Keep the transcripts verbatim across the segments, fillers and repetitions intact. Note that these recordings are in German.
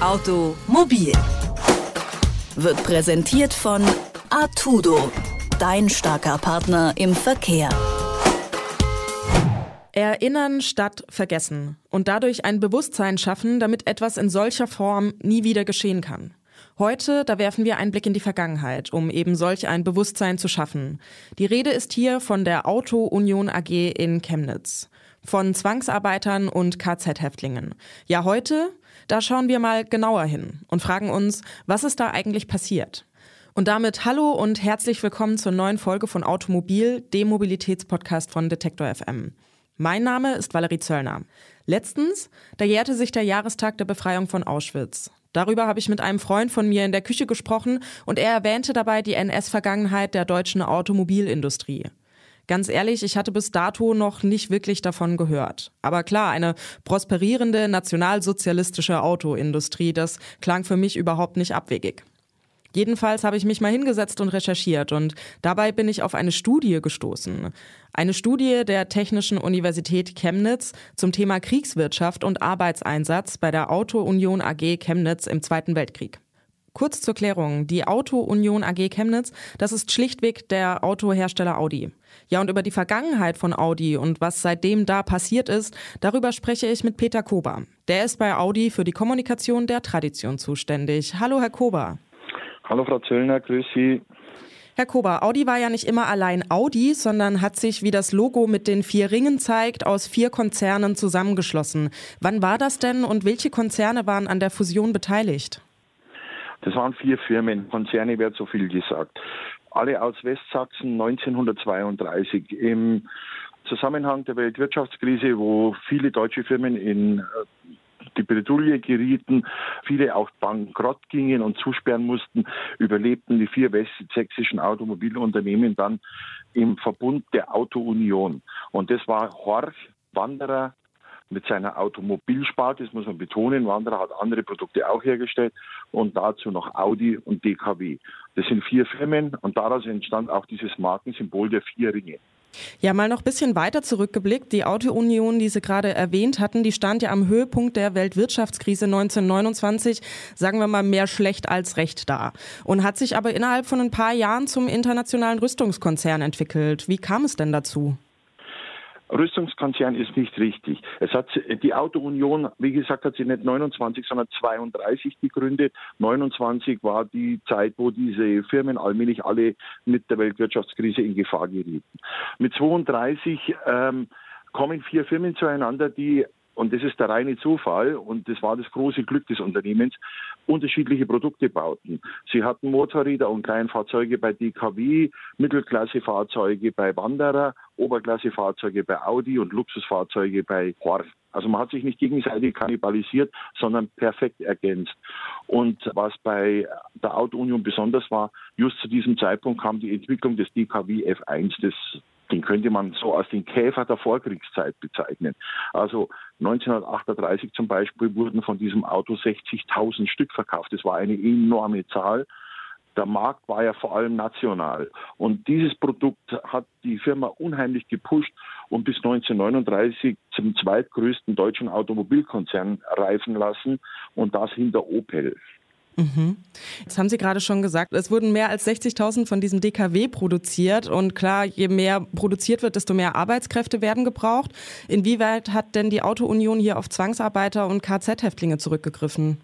Automobil wird präsentiert von Artudo, dein starker Partner im Verkehr. Erinnern statt vergessen und dadurch ein Bewusstsein schaffen, damit etwas in solcher Form nie wieder geschehen kann. Heute, da werfen wir einen Blick in die Vergangenheit, um eben solch ein Bewusstsein zu schaffen. Die Rede ist hier von der Auto-Union A G in Chemnitz, von Zwangsarbeitern und K Z-Häftlingen. Ja, heute, da schauen wir mal genauer hin und fragen uns, was ist da eigentlich passiert? Und damit hallo und herzlich willkommen zur neuen Folge von Automobil, dem Mobilitätspodcast von Detektor F M. Mein Name ist Valerie Zöllner. Letztens, da jährte sich der Jahrestag der Befreiung von Auschwitz. Darüber habe ich mit einem Freund von mir in der Küche gesprochen und er erwähnte dabei die N S-Vergangenheit der deutschen Automobilindustrie. Ganz ehrlich, ich hatte bis dato noch nicht wirklich davon gehört. Aber klar, eine prosperierende nationalsozialistische Autoindustrie, das klang für mich überhaupt nicht abwegig. Jedenfalls habe ich mich mal hingesetzt und recherchiert und dabei bin ich auf eine Studie gestoßen. Eine Studie der Technischen Universität Chemnitz zum Thema Kriegswirtschaft und Arbeitseinsatz bei der Auto-Union A G Chemnitz im Zweiten Weltkrieg. Kurz zur Klärung, die Auto-Union A G Chemnitz, das ist schlichtweg der Autohersteller Audi. Ja, und über die Vergangenheit von Audi und was seitdem da passiert ist, darüber spreche ich mit Peter Kober. Der ist bei Audi für die Kommunikation der Tradition zuständig. Hallo, Herr Kober. Hallo Frau Zöllner, grüß Sie. Herr Kober, Audi war ja nicht immer allein Audi, sondern hat sich, wie das Logo mit den vier Ringen zeigt, aus vier Konzernen zusammengeschlossen. Wann war das denn und welche Konzerne waren an der Fusion beteiligt? Das waren vier Firmen, Konzerne wäre zu viel gesagt. Alle aus Westsachsen neunzehnhundertzweiunddreißig im Zusammenhang der Weltwirtschaftskrise, wo viele deutsche Firmen in die Bredouille gerieten, viele auch bankrott gingen und zusperren mussten, überlebten die vier westsächsischen Automobilunternehmen dann im Verbund der Auto-Union. Und das war Horch, Wanderer mit seiner Automobilsparte, das muss man betonen, Wanderer hat andere Produkte auch hergestellt und dazu noch Audi und D K W. Das sind vier Firmen und daraus entstand auch dieses Markensymbol der vier Ringe. Ja, mal noch ein bisschen weiter zurückgeblickt. Die Auto-Union, die Sie gerade erwähnt hatten, die stand ja am Höhepunkt der Weltwirtschaftskrise neunzehnhundertneunundzwanzig, sagen wir mal mehr schlecht als recht da. Und hat sich aber innerhalb von ein paar Jahren zum internationalen Rüstungskonzern entwickelt. Wie kam es denn dazu? Rüstungskonzern ist nicht richtig. Es hat die Auto-Union, wie gesagt, hat sie nicht neunundzwanzig, sondern zweiunddreißig gegründet. neunundzwanzig war die Zeit, wo diese Firmen allmählich alle mit der Weltwirtschaftskrise in Gefahr gerieten. Mit zweiunddreißig ähm, kommen vier Firmen zueinander, die, und das ist der reine Zufall, und das war das große Glück des Unternehmens, unterschiedliche Produkte bauten. Sie hatten Motorräder und Kleinfahrzeuge bei D K W, Mittelklassefahrzeuge bei Wanderer, Oberklassefahrzeuge bei Audi und Luxusfahrzeuge bei Horch. Also man hat sich nicht gegenseitig kannibalisiert, sondern perfekt ergänzt. Und was bei der Auto-Union besonders war, just zu diesem Zeitpunkt kam die Entwicklung des D K W F eins, des den könnte man so als den Käfer der Vorkriegszeit bezeichnen. Also neunzehnhundertachtunddreißig zum Beispiel wurden von diesem Auto sechzigtausend Stück verkauft. Das war eine enorme Zahl. Der Markt war ja vor allem national. Und dieses Produkt hat die Firma unheimlich gepusht und bis neunzehnhundertneununddreißig zum zweitgrößten deutschen Automobilkonzern reifen lassen. Und das hinter Opel. Mhm. Das haben Sie gerade schon gesagt. Es wurden mehr als sechzigtausend von diesem D K W produziert. Und klar, je mehr produziert wird, desto mehr Arbeitskräfte werden gebraucht. Inwieweit hat denn die Auto-Union hier auf Zwangsarbeiter und K Z-Häftlinge zurückgegriffen?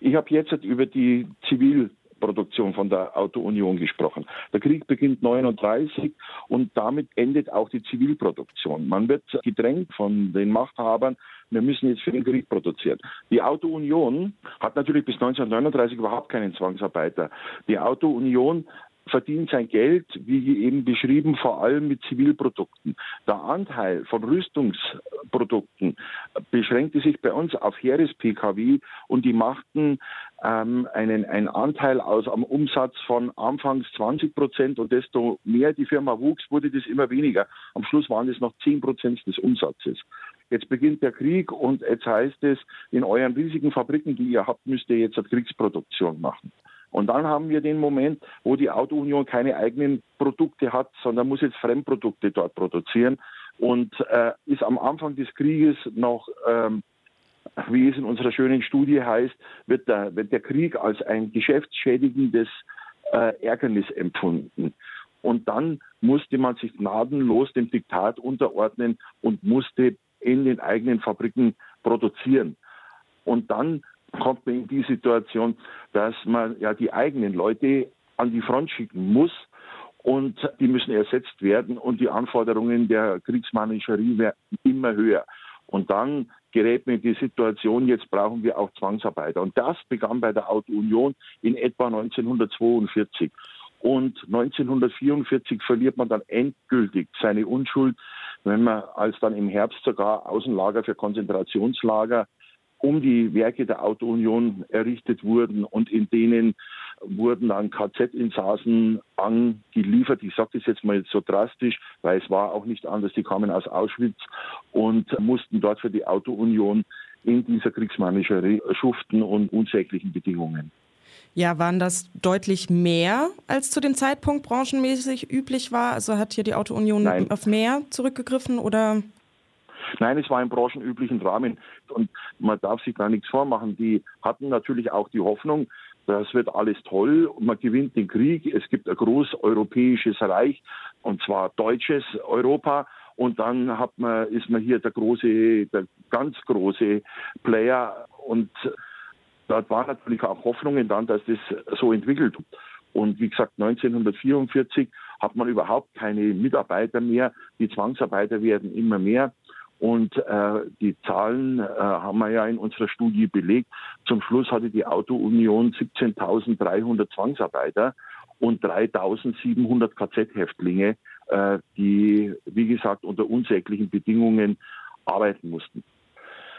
Ich habe jetzt über die Zivilproduktion von der Auto-Union gesprochen. Der Krieg beginnt neunzehnhundertneununddreißig und damit endet auch die Zivilproduktion. Man wird gedrängt von den Machthabern, wir müssen jetzt für den Krieg produzieren. Die Auto-Union hat natürlich bis neunzehnhundertneununddreißig überhaupt keinen Zwangsarbeiter. Die Auto-Union verdient sein Geld, wie eben beschrieben, vor allem mit Zivilprodukten. Der Anteil von Rüstungsprodukten beschränkte sich bei uns auf Heeres-P K W und die machten ähm, einen, einen Anteil aus am Umsatz von anfangs zwanzig Prozent und desto mehr die Firma wuchs, wurde das immer weniger. Am Schluss waren es noch zehn Prozent des Umsatzes. Jetzt beginnt der Krieg und jetzt heißt es, in euren riesigen Fabriken, die ihr habt, müsst ihr jetzt eine Kriegsproduktion machen. Und dann haben wir den Moment, wo die Auto-Union keine eigenen Produkte hat, sondern muss jetzt Fremdprodukte dort produzieren und äh, ist am Anfang des Krieges noch ähm, wie es in unserer schönen Studie heißt, wird der, wird der Krieg als ein geschäftsschädigendes äh, Ärgernis empfunden. Und dann musste man sich gnadenlos dem Diktat unterordnen und musste in den eigenen Fabriken produzieren. Und dann kommt man in die Situation, dass man ja die eigenen Leute an die Front schicken muss und die müssen ersetzt werden und die Anforderungen der Kriegsmanagerie werden immer höher. Und dann gerät man in die Situation, jetzt brauchen wir auch Zwangsarbeiter. Und das begann bei der Auto-Union in etwa neunzehnhundertzweiundvierzig. Und neunzehnhundertvierundvierzig verliert man dann endgültig seine Unschuld, wenn man als dann im Herbst sogar Außenlager für Konzentrationslager um die Werke der Auto-Union errichtet wurden und in denen wurden dann K Z-Insassen angeliefert. Ich sage das jetzt mal so drastisch, weil es war auch nicht anders. Die kamen aus Auschwitz und mussten dort für die Auto-Union in dieser Kriegsmanagerie schuften und unsäglichen Bedingungen. Ja, waren das deutlich mehr, als zu dem Zeitpunkt branchenmäßig üblich war? Also hat hier die Auto-Union Nein. auf mehr zurückgegriffen oder... Nein, es war im branchenüblichen Rahmen und man darf sich da nichts vormachen. Die hatten natürlich auch die Hoffnung, das wird alles toll und man gewinnt den Krieg. Es gibt ein groß europäisches Reich und zwar deutsches Europa und dann hat man, ist man hier der große, der ganz große Player und da waren natürlich auch Hoffnungen dann, dass das so entwickelt wird. Und wie gesagt, neunzehnhundertvierundvierzig hat man überhaupt keine Mitarbeiter mehr. Die Zwangsarbeiter werden immer mehr. Und äh, die Zahlen äh, haben wir ja in unserer Studie belegt. Zum Schluss hatte die Auto-Union siebzehntausenddreihundert Zwangsarbeiter und dreitausendsiebenhundert K Z-Häftlinge, äh, die, wie gesagt, unter unsäglichen Bedingungen arbeiten mussten.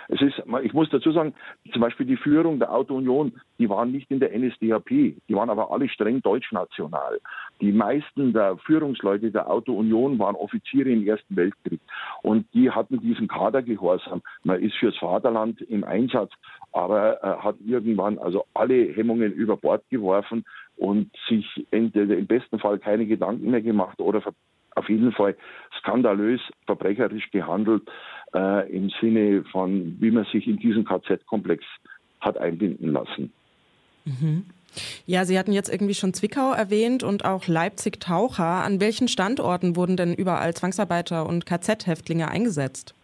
Es ist, ich muss dazu sagen, zum Beispiel die Führung der Auto-Union, die waren nicht in der N S D A P, die waren aber alle streng deutschnational. Die meisten der Führungsleute der Auto-Union waren Offiziere im Ersten Weltkrieg und die hatten diesen Kadergehorsam. Man ist fürs Vaterland im Einsatz, aber äh, hat irgendwann also alle Hemmungen über Bord geworfen und sich entweder im besten Fall keine Gedanken mehr gemacht oder ver- auf jeden Fall skandalös, verbrecherisch gehandelt, äh, im Sinne von, wie man sich in diesen K Z-Komplex hat einbinden lassen. Mhm. Ja, Sie hatten jetzt irgendwie schon Zwickau erwähnt und auch Leipzig-Taucher. An welchen Standorten wurden denn überall Zwangsarbeiter und K Z-Häftlinge eingesetzt?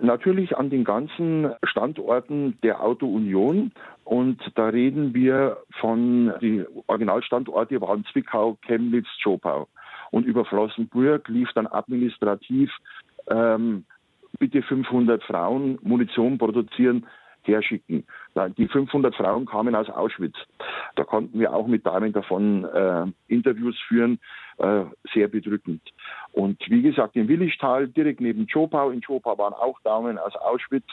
Natürlich an den ganzen Standorten der Auto-Union. Und da reden wir von, die Originalstandorte waren Zwickau, Chemnitz, Zschopau. Und über Flossenbrück lief dann administrativ, ähm, bitte fünfhundert Frauen Munition produzieren, herschicken. Die fünfhundert Frauen kamen aus Auschwitz. Da konnten wir auch mit Damen davon äh, Interviews führen, äh, sehr bedrückend. Und wie gesagt, in Willischtal, direkt neben Zschopau, in Zschopau waren auch Damen aus Auschwitz.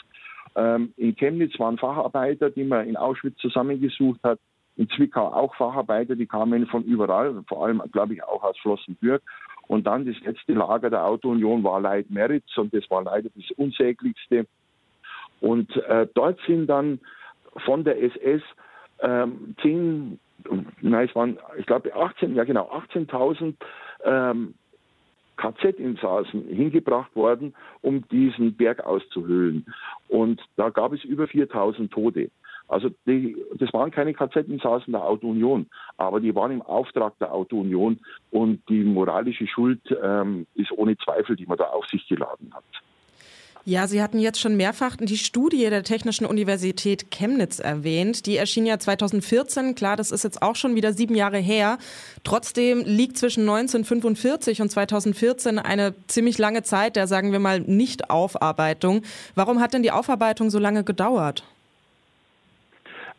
Ähm, in Chemnitz waren Facharbeiter, die man in Auschwitz zusammengesucht hat. In Zwickau auch Facharbeiter, die kamen von überall, vor allem, glaube ich, auch aus Flossenbürg. Und dann das letzte Lager der Auto-Union war Leitmeritz und das war leider das unsäglichste. Und äh, dort sind dann von der S S ähm, zehn, nein, es waren, ich glaube, achtzehn, ja genau, achtzehntausend ähm, K Z-Insassen hingebracht worden, um diesen Berg auszuhöhlen. Und da gab es über viertausend Tote. Also die, das waren keine K Z-Insassen der Auto-Union, aber die waren im Auftrag der Auto-Union und die moralische Schuld ähm, ist ohne Zweifel, die man da auf sich geladen hat. Ja, Sie hatten jetzt schon mehrfach die Studie der Technischen Universität Chemnitz erwähnt. Die erschien ja zweitausendvierzehn, klar, das ist jetzt auch schon wieder sieben Jahre her. Trotzdem liegt zwischen neunzehnhundertfünfundvierzig und zweitausendvierzehn eine ziemlich lange Zeit der, sagen wir mal, Nicht-Aufarbeitung. Warum hat denn die Aufarbeitung so lange gedauert?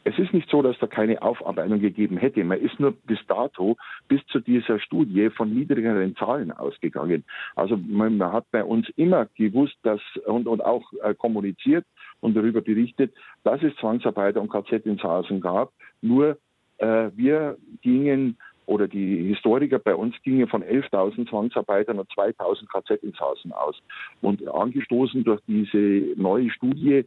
Es ist nicht so, dass da keine Aufarbeitung gegeben hätte. Man ist nur bis dato, bis zu dieser Studie, von niedrigeren Zahlen ausgegangen. Also man, man hat bei uns immer gewusst dass, und, und auch äh, kommuniziert und darüber berichtet, dass es Zwangsarbeiter und K Z-Insassen gab. Nur äh, wir gingen, oder die Historiker bei uns gingen von elftausend Zwangsarbeitern und zweitausend K Z-Insassen aus. Und angestoßen durch diese neue Studie,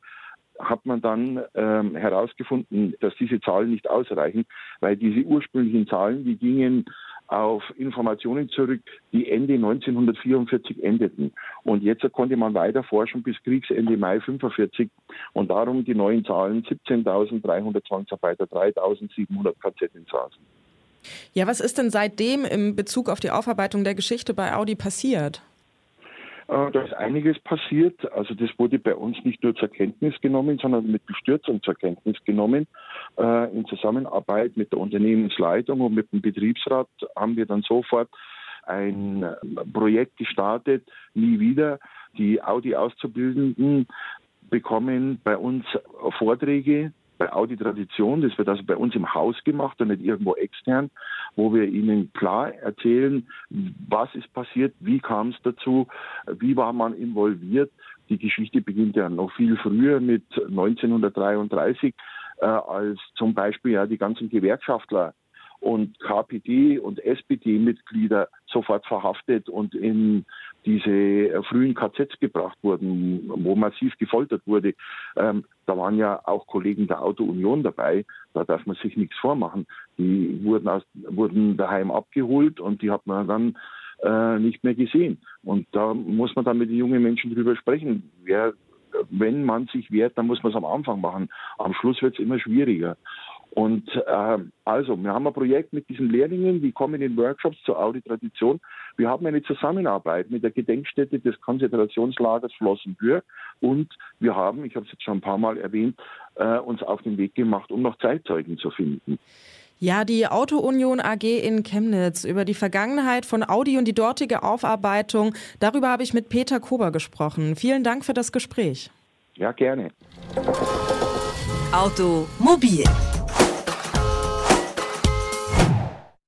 hat man dann ähm, herausgefunden, dass diese Zahlen nicht ausreichen, weil diese ursprünglichen Zahlen, die gingen auf Informationen zurück, die Ende neunzehnhundertvierundvierzig endeten. Und jetzt konnte man weiter forschen bis Kriegsende Mai neunzehnhundertfünfundvierzig. Und darum die neuen Zahlen, siebzehntausenddreihundert Zwangsarbeiter, dreitausendsiebenhundert K Z in Sachsen. Ja, was ist denn seitdem in Bezug auf die Aufarbeitung der Geschichte bei Audi passiert? Da ist einiges passiert. Also das wurde bei uns nicht nur zur Kenntnis genommen, sondern mit Bestürzung zur Kenntnis genommen. In Zusammenarbeit mit der Unternehmensleitung und mit dem Betriebsrat haben wir dann sofort ein Projekt gestartet, nie wieder. Die Audi-Auszubildenden bekommen bei uns Vorträge bei Audi Tradition, das wird also bei uns im Haus gemacht und nicht irgendwo extern, wo wir ihnen klar erzählen, was ist passiert, wie kam es dazu, wie war man involviert. Die Geschichte beginnt ja noch viel früher mit neunzehnhundertdreiunddreißig, äh, als zum Beispiel ja die ganzen Gewerkschaftler und K P D und S P D-Mitglieder sofort verhaftet und in diese frühen K Zs gebracht wurden, wo massiv gefoltert wurde. Ähm, da waren ja auch Kollegen der Auto-Union dabei, da darf man sich nichts vormachen. Die wurden, aus, wurden daheim abgeholt und die hat man dann äh, nicht mehr gesehen. Und da muss man dann mit den jungen Menschen drüber sprechen. Wer, wenn man sich wehrt, dann muss man es am Anfang machen. Am Schluss wird es immer schwieriger. Und äh, also, wir haben ein Projekt mit diesen Lehrlingen, die kommen in Workshops zur Audi-Tradition. Wir haben eine Zusammenarbeit mit der Gedenkstätte des Konzentrationslagers Flossenbrück und wir haben, ich habe es jetzt schon ein paar Mal erwähnt, äh, uns auf den Weg gemacht, um noch Zeitzeugen zu finden. Ja, die Auto-Union A G in Chemnitz. Über die Vergangenheit von Audi und die dortige Aufarbeitung, darüber habe ich mit Peter Kober gesprochen. Vielen Dank für das Gespräch. Ja, gerne. Automobil.